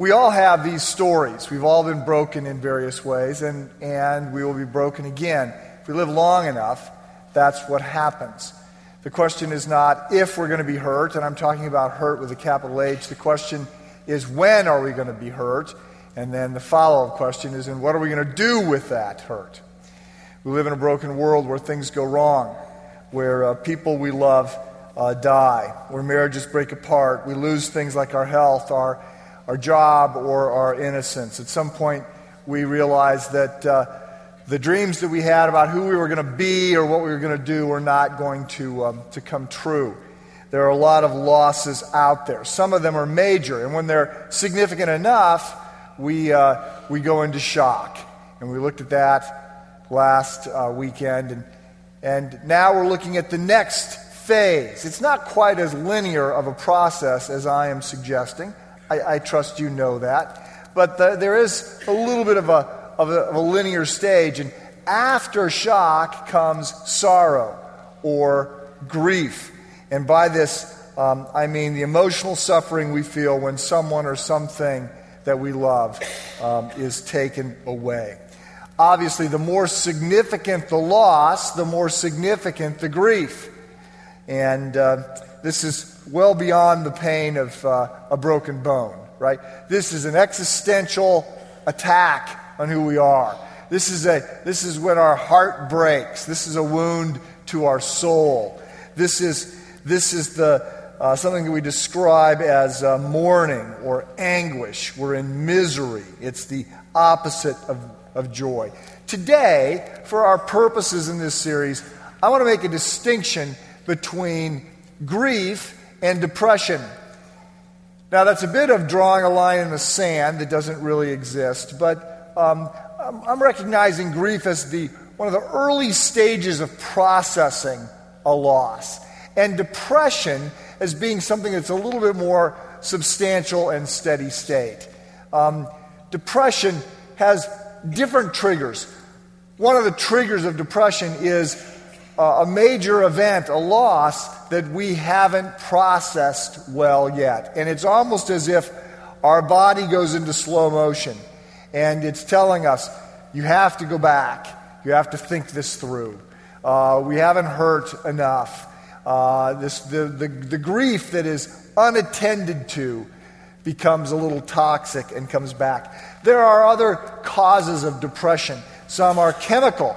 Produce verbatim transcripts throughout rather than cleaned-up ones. We all have these stories. We've all been broken in various ways, and, and we will be broken again. If we live long enough, that's what happens. The question is not if we're going to be hurt, and I'm talking about hurt with a capital H. The question is when are we going to be hurt? And then the follow-up question is, and what are we going to do with that hurt? We live in a broken world where things go wrong, where uh, people we love uh, die, where marriages break apart. We lose things like our health, our our job, or our innocence. At some point, we realize that uh, the dreams that we had about who we were going to be or what we were going to do were not going to um, to come true. There are a lot of losses out there. Some of them are major, and when they're significant enough, we uh, we go into shock. And we looked at that last uh, weekend, and and now we're looking at the next phase. It's not quite as linear of a process as I am suggesting. I, I trust you know that. But the, there is a little bit of a, of a of a linear stage, and after shock comes sorrow or grief. And by this, um, I mean the emotional suffering we feel when someone or something that we love um, is taken away. Obviously, the more significant the loss, the more significant the grief. And uh, this is well beyond the pain of uh, a broken bone, right? This is an existential attack on who we are. This is a this is when our heart breaks. This is a wound to our soul. This is this is the uh, something that we describe as uh, mourning or anguish. We're in misery. It's the opposite of, of joy. Today, for our purposes in this series, I want to make a distinction between grief and depression. Now, that's a bit of drawing a line in the sand that doesn't really exist, but um, I'm recognizing grief as the one of the early stages of processing a loss, and depression as being something that's a little bit more substantial and steady state. Um, depression has different triggers. One of the triggers of depression is Uh, a major event, a loss that we haven't processed well yet. And it's almost as if our body goes into slow motion and it's telling us, you have to go back, you have to think this through. Uh, we haven't hurt enough. Uh, this the, the, the grief that is unattended to becomes a little toxic and comes back. There are other causes of depression. Some are chemical.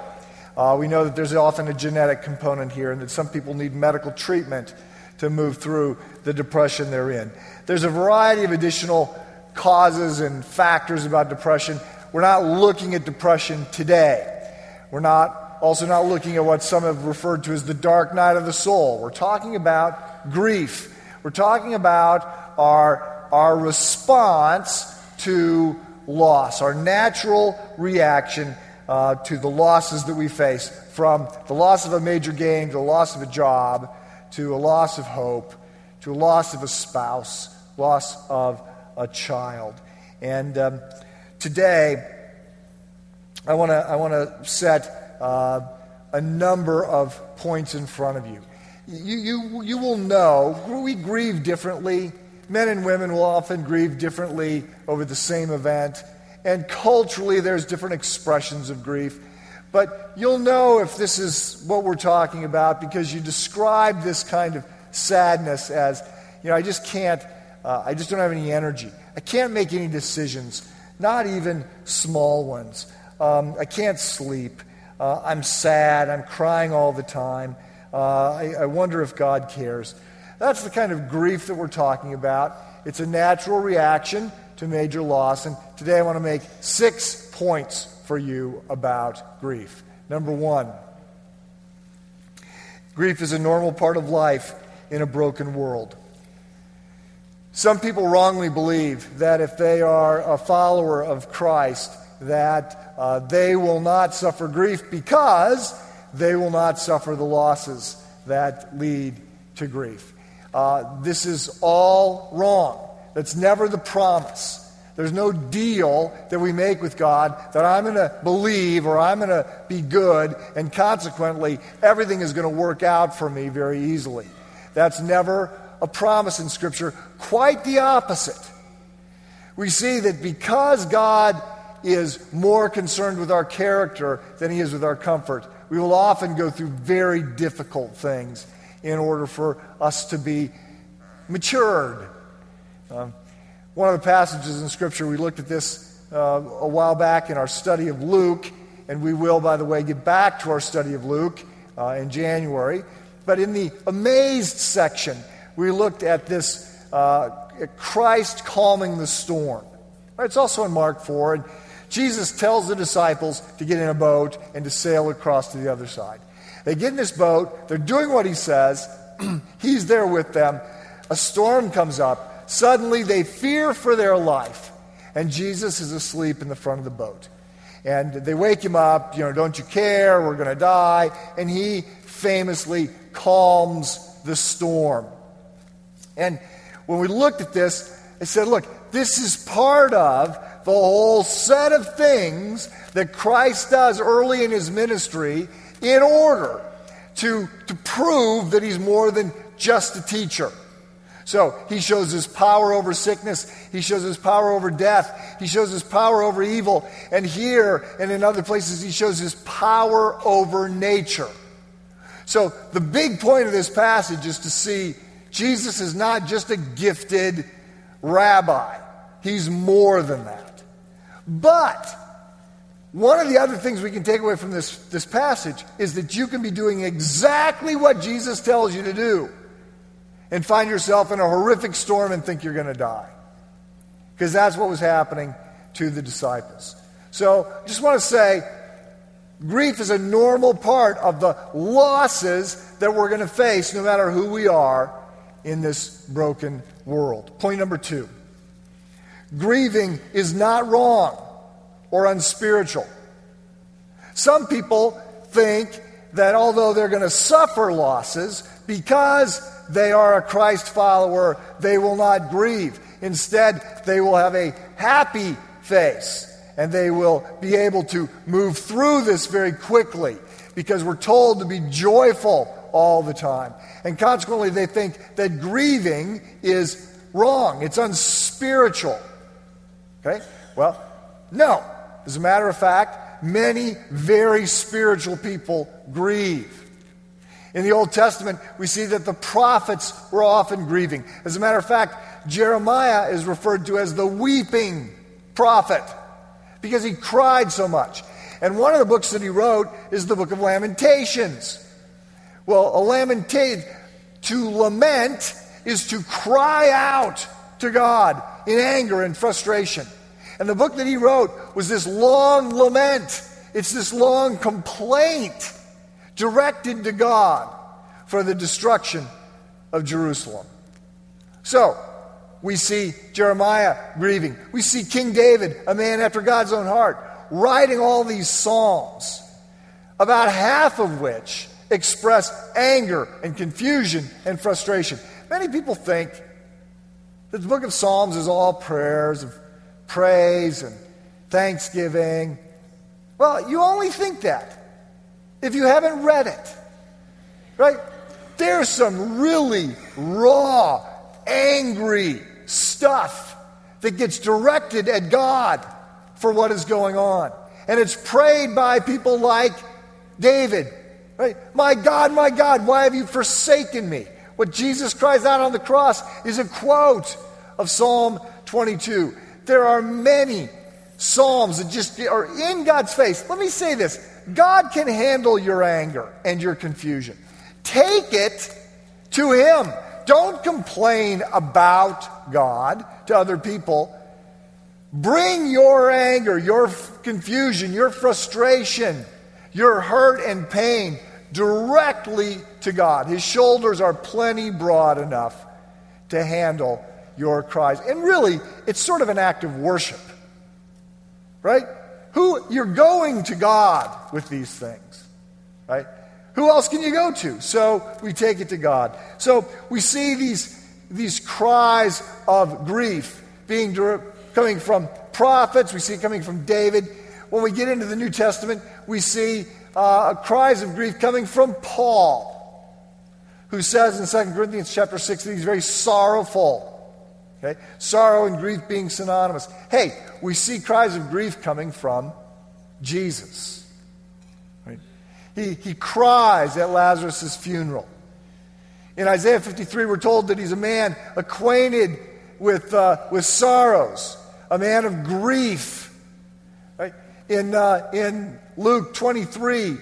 Uh, we know that there's often a genetic component here and that some people need medical treatment to move through the depression they're in. There's a variety of additional causes and factors about depression. We're not looking at depression today. We're not also not looking at what some have referred to as the dark night of the soul. We're talking about grief. We're talking about our, our response to loss, our natural reaction Uh, to the losses that we face, from the loss of a major game to the loss of a job, to a loss of hope, to a loss of a spouse, loss of a child. And um, today, I want to I want to set uh, a number of points in front of you. You you you will know we grieve differently. Men and women will often grieve differently over the same event. And culturally, there's different expressions of grief. But you'll know if this is what we're talking about because you describe this kind of sadness as, you know, I just can't, uh, I just don't have any energy. I can't make any decisions, not even small ones. Um, I can't sleep. Uh, I'm sad. I'm crying all the time. Uh, I, I wonder if God cares. That's the kind of grief that we're talking about. It's a natural reaction to major loss. And today I want to make six points for you about grief. Number one, grief is a normal part of life in a broken world. Some people wrongly believe that if they are a follower of Christ, that uh, they will not suffer grief because they will not suffer the losses that lead to grief. Uh, this is all wrong. That's never the promise. There's no deal that we make with God that I'm going to believe or I'm going to be good and consequently everything is going to work out for me very easily. That's never a promise in Scripture. Quite the opposite. we see that because God is more concerned with our character than he is with our comfort, we will often go through very difficult things in order for us to be matured. Um, one of the passages in Scripture, we looked at this uh, a while back in our study of Luke, and we will, by the way, get back to our study of Luke uh, in January. But in the amazed section, we looked at this uh, Christ calming the storm. It's also in Mark four, and Jesus tells the disciples to get in a boat and to sail across to the other side. They get in this boat, they're doing what he says, he's there with them, a storm comes up, suddenly they fear for their life, and Jesus is asleep in the front of the boat. And they wake him up, you know, don't you care, we're going to die, and he famously calms the storm. And when we looked at this, I said, look, this is part of the whole set of things that Christ does early in his ministry in order to, to prove that he's more than just a teacher. So he shows his power over sickness. He shows his power over death. He shows his power over evil. And here and in other places, he shows his power over nature. So the big point of this passage is to see Jesus is not just a gifted rabbi. He's more than that. But one of the other things we can take away from this, this passage is that you can be doing exactly what Jesus tells you to do and find yourself in a horrific storm and think you're going to die. Because that's what was happening to the disciples. So I just want to say, grief is a normal part of the losses that we're going to face no matter who we are in this broken world. Point number two. Grieving is not wrong or unspiritual. Some people think that although they're going to suffer losses, because they are a Christ follower, they will not grieve. Instead, they will have a happy face, and they will be able to move through this very quickly because we're told to be joyful all the time. And consequently, they think that grieving is wrong. It's unspiritual. Okay? Well, no. As a matter of fact, many very spiritual people grieve. In the Old Testament, we see that the prophets were often grieving. As a matter of fact, Jeremiah is referred to as the weeping prophet because he cried so much. And one of the books that he wrote is the Book of Lamentations. Well, a lamentate, to lament is to cry out to God in anger and frustration. And the book that he wrote was this long lament. It's this long complaint directed to God for the destruction of Jerusalem. So, we see Jeremiah grieving. We see King David, a man after God's own heart, writing all these psalms, about half of which express anger and confusion and frustration. Many people think that the book of Psalms is all prayers of praise and thanksgiving. Well, you only think that if you haven't read it, right? There's some really raw, angry stuff that gets directed at God for what is going on. And it's prayed by people like David, right? My God, my God, why have you forsaken me? What Jesus cries out on the cross is a quote of Psalm twenty-two. There are many psalms that just are in God's face. Let me say this. God can handle your anger and your confusion. Take it to him. Don't complain about God to other people. Bring your anger, your confusion, your frustration, your hurt and pain directly to God. His shoulders are plenty broad enough to handle your cries. And really, it's sort of an act of worship, right? Who you're going to God with these things, right? Who else can you go to? So we take it to God. So we see these these cries of grief being coming from prophets. We see it coming from David. When we get into the New Testament, we see uh, cries of grief coming from Paul, who says in Second Corinthians chapter six that he's very sorrowful. Okay? Sorrow and grief being synonymous. Hey, we see cries of grief coming from Jesus. Right? He, he cries at Lazarus' funeral. In Isaiah fifty-three, we're told that he's a man acquainted with uh, with sorrows, a man of grief. Right? In uh, in Luke twenty-three,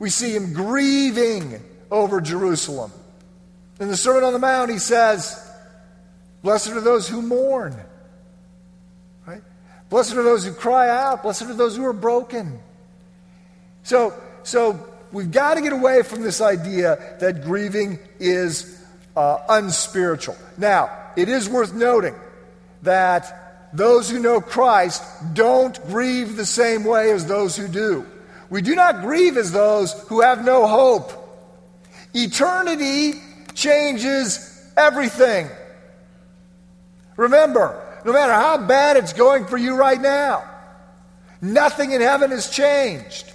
we see him grieving over Jerusalem. In the Sermon on the Mount, he says, "Blessed are those who mourn." Right? Blessed are those who cry out. Blessed are those who are broken. So, so we've got to get away from this idea that grieving is uh, unspiritual. Now, it is worth noting that those who know Christ don't grieve the same way as those who do. We do not grieve as those who have no hope. Eternity changes everything. Remember, no matter how bad it's going for you right now, nothing in heaven has changed.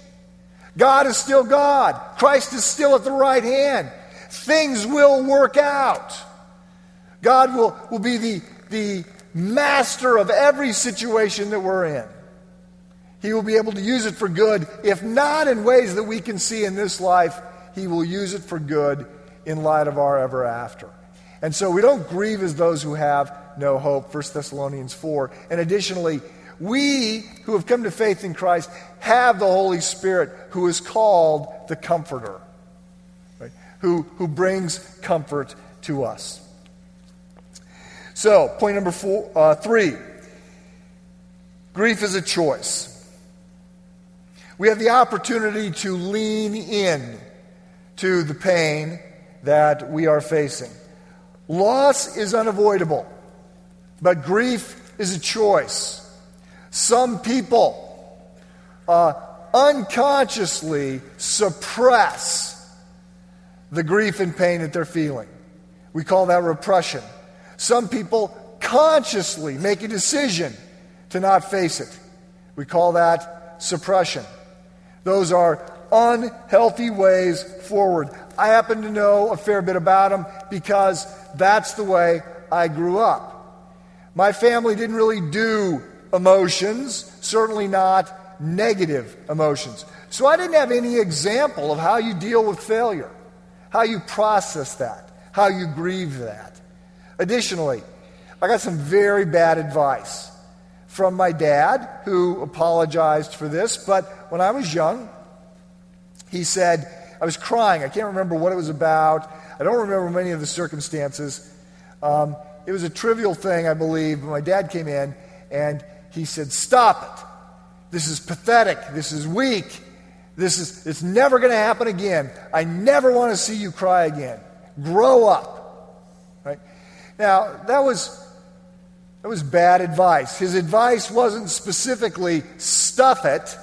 God is still God. Christ is still at the right hand. Things will work out. God will, will be the, the master of every situation that we're in. He will be able to use it for good. If not in ways that we can see in this life, he will use it for good in light of our ever after. And so we don't grieve as those who have no hope, First Thessalonians four. And additionally, we who have come to faith in Christ have the Holy Spirit, who is called the Comforter, right? who, who brings comfort to us. So, point number four, uh, three. Grief is a choice. We have the opportunity to lean in to the pain that we are facing. Loss is unavoidable, but grief is a choice. Some people uh, unconsciously suppress the grief and pain that they're feeling. We call that repression. Some people consciously make a decision to not face it. We call that suppression. Those are unhealthy ways forward. I happen to know a fair bit about them because that's the way I grew up. My family didn't really do emotions, certainly not negative emotions. So I didn't have any example of how you deal with failure, how you process that, how you grieve that. Additionally, I got some very bad advice from my dad, who apologized for this, but when I was young, he said, I was crying. I can't remember what it was about. I don't remember many of the circumstances. Um, it was a trivial thing, I believe. But my dad came in, and he said, "Stop it. This is pathetic. This is weak. This is it's never going to happen again. I never want to see you cry again. Grow up." Right? Now, that was that was bad advice. His advice wasn't specifically stuff it,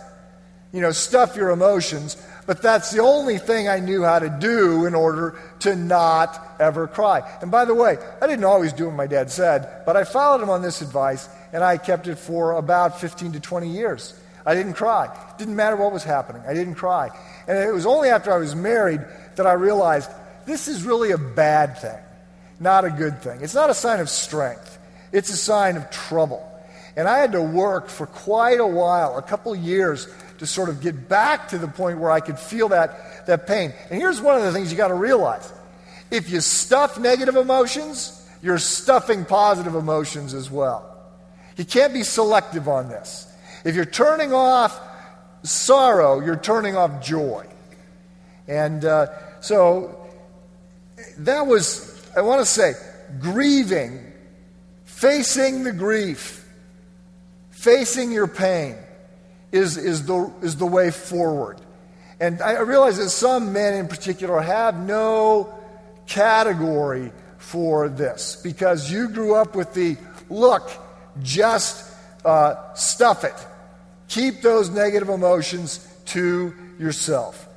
you know, stuff your emotions. But that's the only thing I knew how to do in order to not ever cry. And by the way, I didn't always do what my dad said, but I followed him on this advice, and I kept it for about fifteen to twenty years. I didn't cry. Didn't matter what was happening. I didn't cry. And it was only after I was married that I realized this is really a bad thing, not a good thing. It's not a sign of strength. It's a sign of trouble. And I had to work for quite a while, a couple years, to sort of get back to the point where I could feel that, that pain. And here's one of the things you got to realize. If you stuff negative emotions, you're stuffing positive emotions as well. You can't be selective on this. If you're turning off sorrow, you're turning off joy. And uh, so that was, I want to say, grieving, facing the grief, facing your pain, Is, is, the, is the way forward. And I realize that some men in particular have no category for this, because you grew up with the, look, just uh, stuff it. Keep those negative emotions to yourself.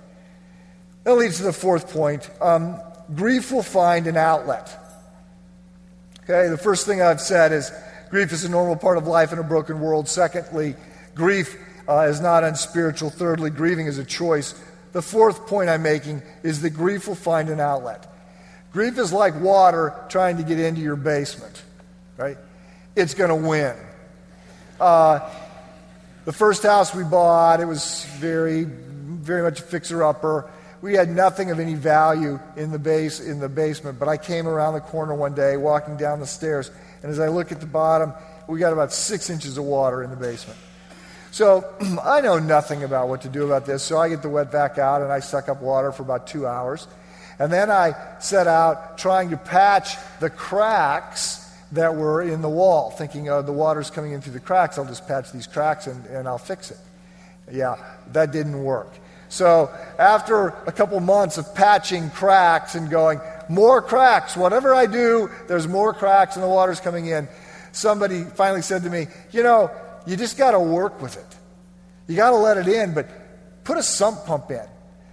That leads to the fourth point. Um, grief will find an outlet. Okay, the first thing I've said is grief is a normal part of life in a broken world. Secondly, grief Uh, is not unspiritual. Thirdly, grieving is a choice. The fourth point I'm making is that grief will find an outlet. Grief is like water trying to get into your basement. right? It's going to win. Uh, the first house we bought, it was very, very much a fixer-upper. We had nothing of any value in the base in the basement, but I came around the corner one day, walking down the stairs, and as I look at the bottom, we got about six inches of water in the basement. So I know nothing about what to do about this, so I get the wet vac out, and I suck up water for about two hours. And then I set out trying to patch the cracks that were in the wall, thinking, oh, the water's coming in through the cracks. I'll just patch these cracks, and, and I'll fix it. Yeah, that didn't work. So after a couple months of patching cracks and going, more cracks, whatever I do, there's more cracks and the water's coming in, somebody finally said to me, you know, you just got to work with it. You got to let it in, but put a sump pump in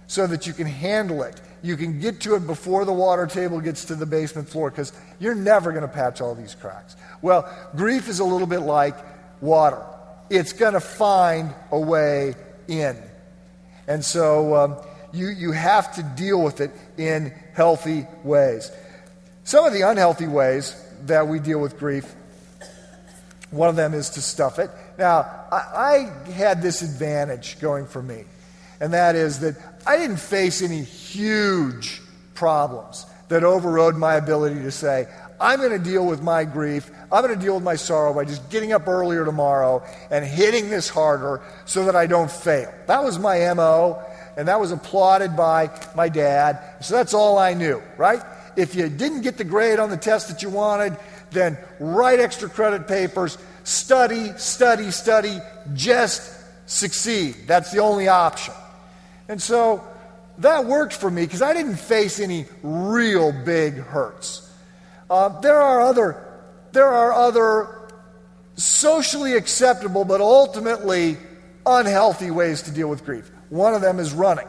so that you can handle it. You can get to it before the water table gets to the basement floor because you're never going to patch all these cracks. Well, grief is a little bit like water. It's going to find a way in. And so um, you, you have to deal with it in healthy ways. Some of the unhealthy ways that we deal with grief, one of them is to stuff it. Now, I, I had this advantage going for me, and that is that I didn't face any huge problems that overrode my ability to say, I'm going to deal with my grief, I'm going to deal with my sorrow by just getting up earlier tomorrow and hitting this harder so that I don't fail. That was my M O, and that was applauded by my dad. So that's all I knew, right? If you didn't get the grade on the test that you wanted, then write extra credit papers, study, study, study, just succeed. That's the only option. And so that worked for me because I didn't face any real big hurts. Uh, there are other there are other socially acceptable but ultimately unhealthy ways to deal with grief. One of them is running.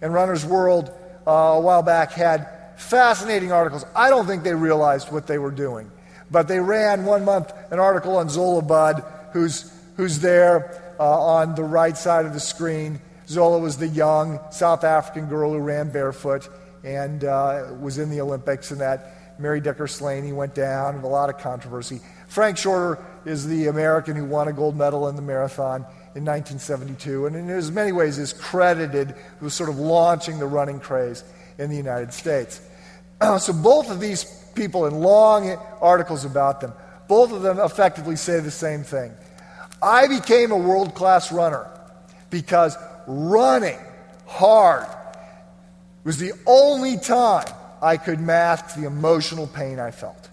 And Runner's World uh, a while back had fascinating articles. I don't think they realized what they were doing. But they ran one month an article on Zola Budd, who's, who's there uh, on the right side of the screen. Zola was the young South African girl who ran barefoot and uh, was in the Olympics and that. Mary Decker Slaney went down with a lot of controversy. Frank Shorter is the American who won a gold medal in the marathon in nineteen seventy-two and in as many ways is credited with sort of launching the running craze in the United States. So both of these people, in long articles about them, both of them effectively say the same thing. I became a world-class runner because running hard was the only time I could mask the emotional pain I felt.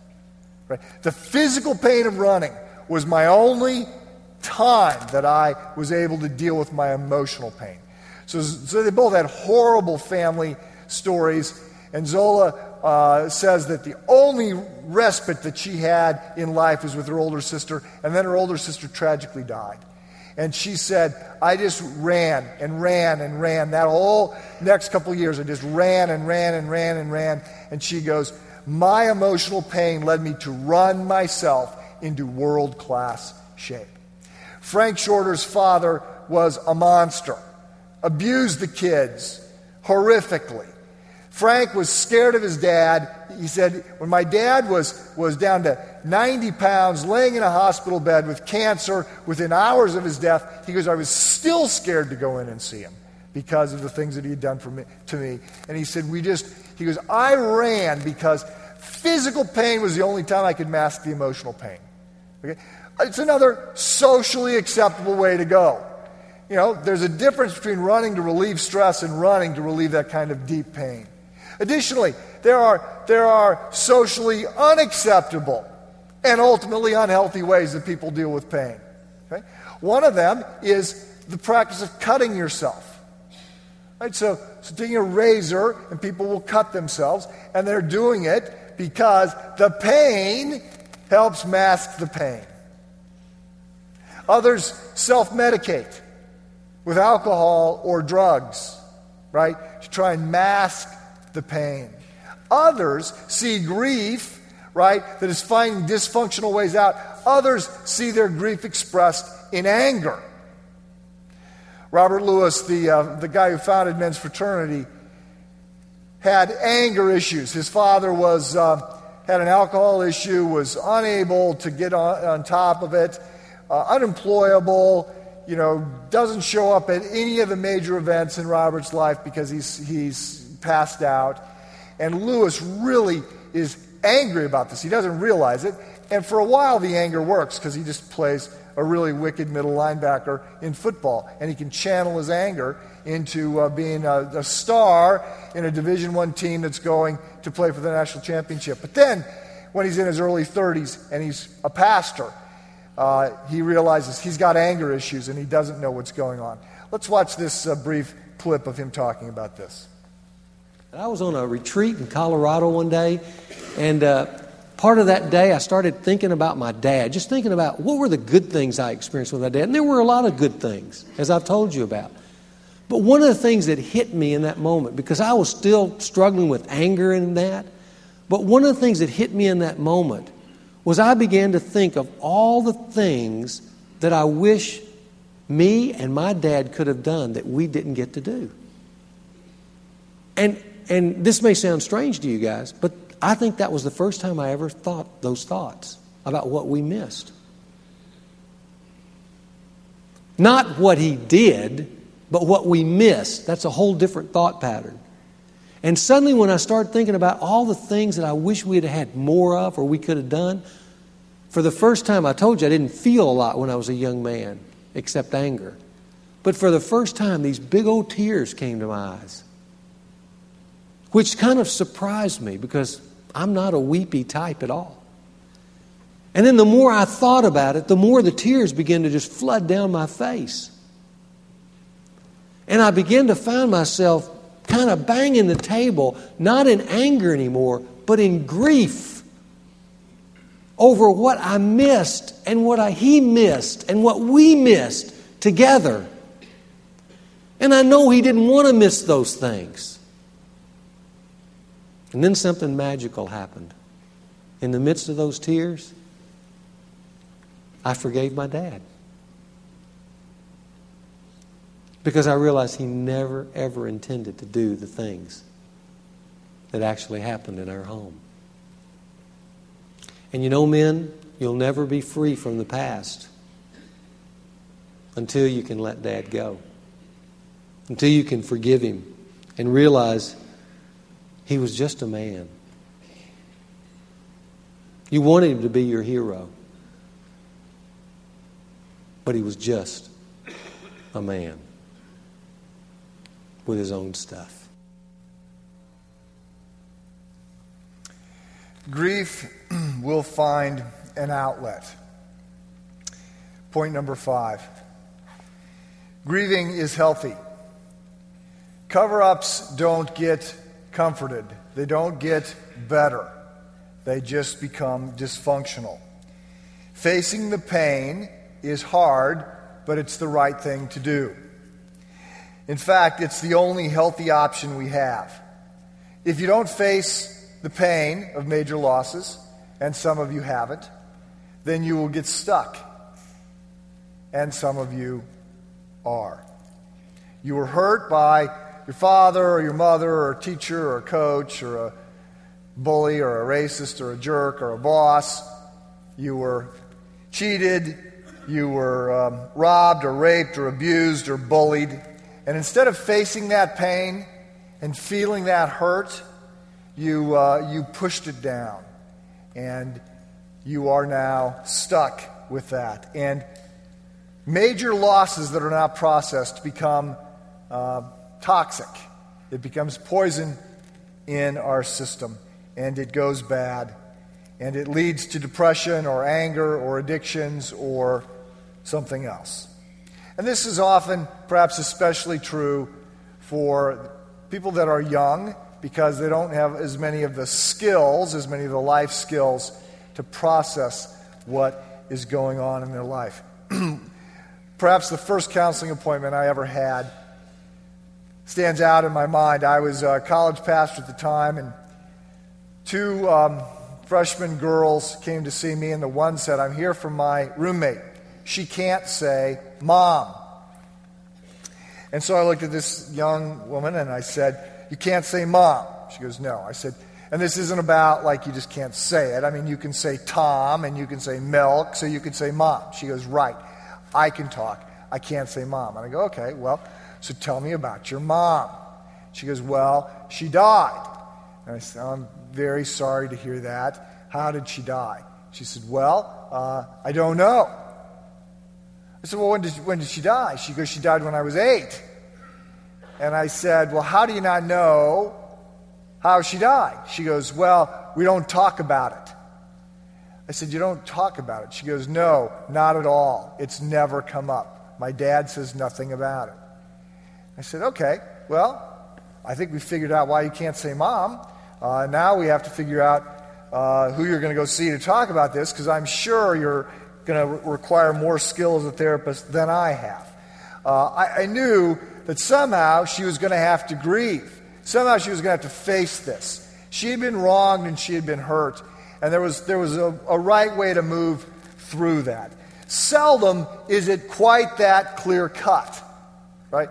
Right? The physical pain of running was my only time that I was able to deal with my emotional pain. So, so they both had horrible family stories, and Zola uh, says that the only respite that she had in life was with her older sister, and then her older sister tragically died. And she said, I just ran and ran and ran. That whole next couple years, I just ran and ran and ran and ran. And she goes, my emotional pain led me to run myself into world-class shape. Frank Shorter's father was a monster, abused the kids horrifically. Frank was scared of his dad. He said, when my dad was, was down to ninety pounds, laying in a hospital bed with cancer within hours of his death, he goes, I was still scared to go in and see him because of the things that he had done for me, to me. And he said, we just, he goes, I ran because physical pain was the only time I could mask the emotional pain. Okay? It's another socially acceptable way to go. You know, there's a difference between running to relieve stress and running to relieve that kind of deep pain. Additionally, there are there are socially unacceptable and ultimately unhealthy ways that people deal with pain. Okay? One of them is the practice of cutting yourself. Right? So, so taking a razor, and people will cut themselves, and they're doing it because the pain helps mask the pain. Others self-medicate with alcohol or drugs, right, to try and mask the pain. Others see grief, right, that is finding dysfunctional ways out. Others see their grief expressed in anger. Robert Lewis, the uh, the guy who founded Men's Fraternity, had anger issues. His father was uh, had an alcohol issue, was unable to get on, on top of it, uh, unemployable, you know, doesn't show up at any of the major events in Robert's life because he's he's passed out. And Lewis really is angry about this. He doesn't realize it. And for a while, the anger works because he just plays a really wicked middle linebacker in football. And he can channel his anger into uh, being a, a star in a Division One team that's going to play for the national championship. But then, when he's in his early thirties and he's a pastor, uh, he realizes he's got anger issues and he doesn't know what's going on. Let's watch this uh, brief clip of him talking about this. I was on a retreat in Colorado one day, and uh, part of that day I started thinking about my dad, just thinking about what were the good things I experienced with my dad. And there were a lot of good things, as I've told you about. But one of the things that hit me in that moment, because I was still struggling with anger and that, but one of the things that hit me in that moment was I began to think of all the things that I wish me and my dad could have done that we didn't get to do. And And this may sound strange to you guys, but I think that was the first time I ever thought those thoughts about what we missed. Not what he did, but what we missed. That's a whole different thought pattern. And suddenly when I started thinking about all the things that I wish we had had more of or we could have done, for the first time, I told you I didn't feel a lot when I was a young man, except anger. But for the first time, these big old tears came to my eyes, which kind of surprised me because I'm not a weepy type at all. And then the more I thought about it, the more the tears began to just flood down my face. And I began to find myself kind of banging the table, not in anger anymore, but in grief over what I missed and what I, he missed and what we missed together. And I know he didn't want to miss those things. And then something magical happened. In the midst of those tears, I forgave my dad. Because I realized he never, ever intended to do the things that actually happened in our home. And you know, men, you'll never be free from the past until you can let dad go. Until you can forgive him and realize he was just a man. You wanted him to be your hero, but he was just a man with his own stuff. Grief will find an outlet. Point number five. Grieving is healthy. Cover-ups don't get comforted. They don't get better. They just become dysfunctional. Facing the pain is hard, but it's the right thing to do. In fact, it's the only healthy option we have. If you don't face the pain of major losses, and some of you haven't, then you will get stuck. And some of you are. You were hurt by your father or your mother or a teacher or a coach or a bully or a racist or a jerk or a boss. You were cheated. You were um, robbed or raped or abused or bullied. And instead of facing that pain and feeling that hurt, you uh, you pushed it down. And you are now stuck with that. And major losses that are not processed become Uh, toxic. It becomes poison in our system, and it goes bad, and it leads to depression or anger or addictions or something else. And this is often, perhaps especially true for people that are young, because they don't have as many of the skills, as many of the life skills to process what is going on in their life. Perhaps the first counseling appointment I ever had stands out in my mind. I was a college pastor at the time, and two um, freshman girls came to see me, and the one said, "I'm here for my roommate. She can't say mom." And so I looked at this young woman, and I said, "You can't say mom." She goes, "No." I said, And this isn't about like you just can't say it. I mean, you can say Tom and you can say milk, so you can say mom. She goes, right, I can talk. I can't say mom. And I go, okay, well, so tell me about your mom. She goes, well, she died. And I said, oh, I'm very sorry to hear that. How did she die? She said, well, uh, I don't know. I said, well, when did, when did she die? She goes, she died when I was eight. And I said, well, how do you not know how she died? She goes, well, we don't talk about it. I said, you don't talk about it? She goes, no, not at all. It's never come up. My dad says nothing about it. I said, okay, well, I think we figured out why you can't say mom. Uh, now we have to figure out uh, who you're going to go see to talk about this, because I'm sure you're going to re- require more skill as a therapist than I have. Uh, I, I knew that somehow she was going to have to grieve. Somehow she was going to have to face this. She had been wronged and she had been hurt, and there was there was a, a right way to move through that. Seldom is it quite that clear cut, right?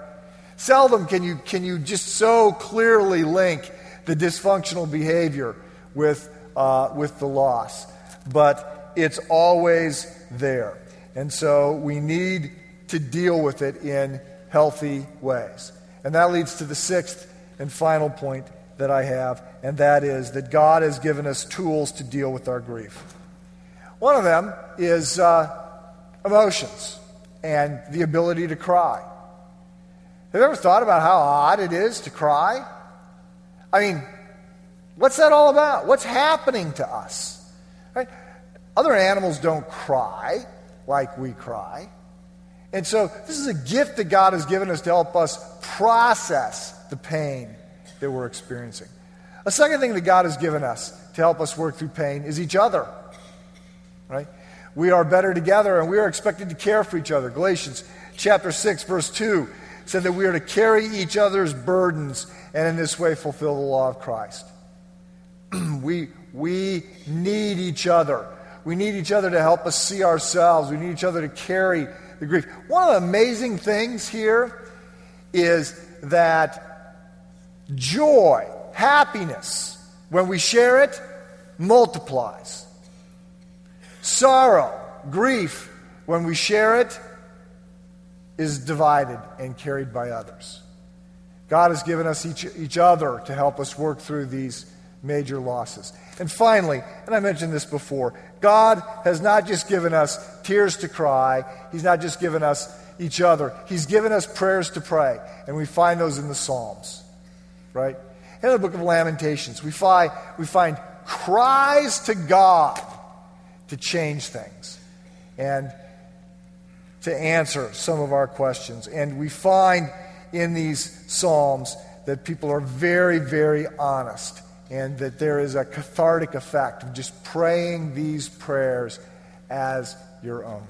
Seldom can you can you just so clearly link the dysfunctional behavior with uh, with the loss, but it's always there, and so we need to deal with it in healthy ways. And that leads to the sixth and final point that I have, and that is that God has given us tools to deal with our grief. One of them is uh, emotions and the ability to cry. Have you ever thought about how odd it is to cry? I mean, what's that all about? What's happening to us? Right? Other animals don't cry like we cry. And so this is a gift that God has given us to help us process the pain that we're experiencing. A second thing that God has given us to help us work through pain is each other. Right? We are better together, and we are expected to care for each other. Galatians chapter six, verse two said that we are to carry each other's burdens and in this way fulfill the law of Christ. we, we need each other. We need each other to help us see ourselves. We need each other to carry the grief. One of the amazing things here is that joy, happiness, when we share it, multiplies. Sorrow, grief, when we share it, is divided and carried by others. God has given us each, each other to help us work through these major losses. And finally, and I mentioned this before, God has not just given us tears to cry. He's not just given us each other. He's given us prayers to pray, and we find those in the Psalms, right? In the Book of Lamentations, we find, we find cries to God to change things. And to answer some of our questions. And we find in these Psalms that people are very, very honest, and that there is a cathartic effect of just praying these prayers as your own.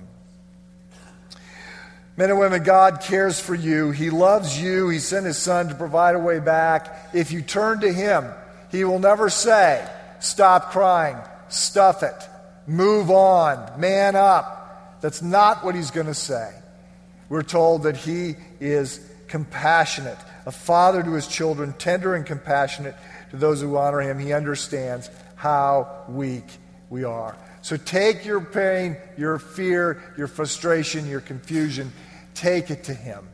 Men and women, God cares for you. He loves you. He sent His Son to provide a way back. If you turn to Him, He will never say, stop crying, stuff it, move on, man up. That's not what He's going to say. We're told that He is compassionate, a father to His children, tender and compassionate to those who honor Him. He understands how weak we are. So take your pain, your fear, your frustration, your confusion, take it to Him,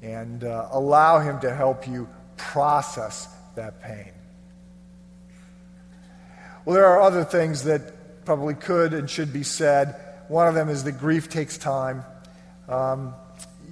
and uh, allow Him to help you process that pain. Well, there are other things that probably could and should be said. One of them is that grief takes time. Um,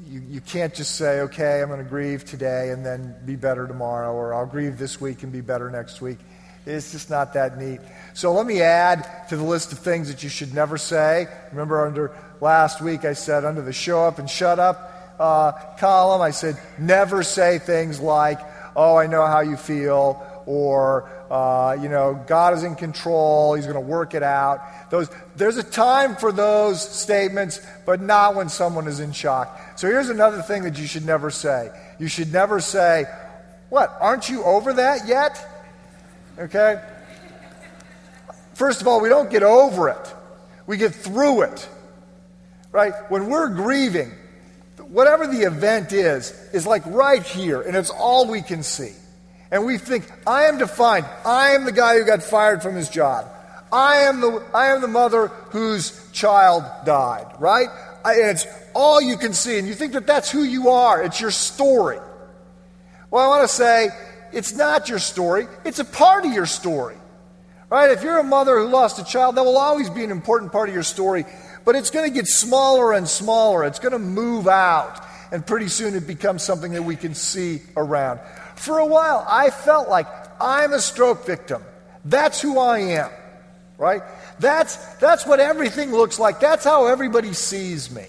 you, you can't just say, okay, I'm going to grieve today and then be better tomorrow, or I'll grieve this week and be better next week. It's just not that neat. So let me add to the list of things that you should never say. Remember, under last week I said under the show up and shut up uh, column, I said never say things like, oh, I know how you feel, or, uh, you know, God is in control, He's going to work it out. Those, there's a time for those statements, but not when someone is in shock. So here's another thing that you should never say. You should never say, what, aren't you over that yet? Okay? First of all, we don't get over it. We get through it, right? When we're grieving, whatever the event is, is like right here, and it's all we can see. And we think, I am defined. I am the guy who got fired from his job. I am the I am the mother whose child died, right? I, and it's all you can see. And you think that that's who you are. It's your story. Well, I want to say, it's not your story. It's a part of your story, right? If you're a mother who lost a child, that will always be an important part of your story. But it's going to get smaller and smaller. It's going to move out. And pretty soon it becomes something that we can see around. For a while, I felt like I'm a stroke victim. That's who I am, right? That's, that's what everything looks like. That's how everybody sees me.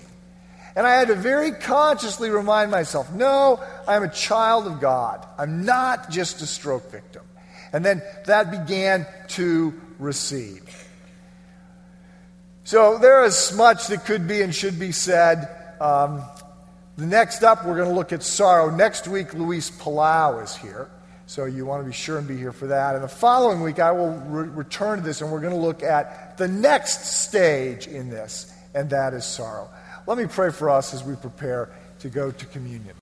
And I had to very consciously remind myself, no, I'm a child of God. I'm not just a stroke victim. And then that began to recede. So there is much that could be and should be said. Um, the next up, we're going to look at sorrow. Next week, Luis Palau is here. So you want to be sure and be here for that. And the following week, I will re- return to this, and we're going to look at the next stage in this, and that is sorrow. Let me pray for us as we prepare to go to communion.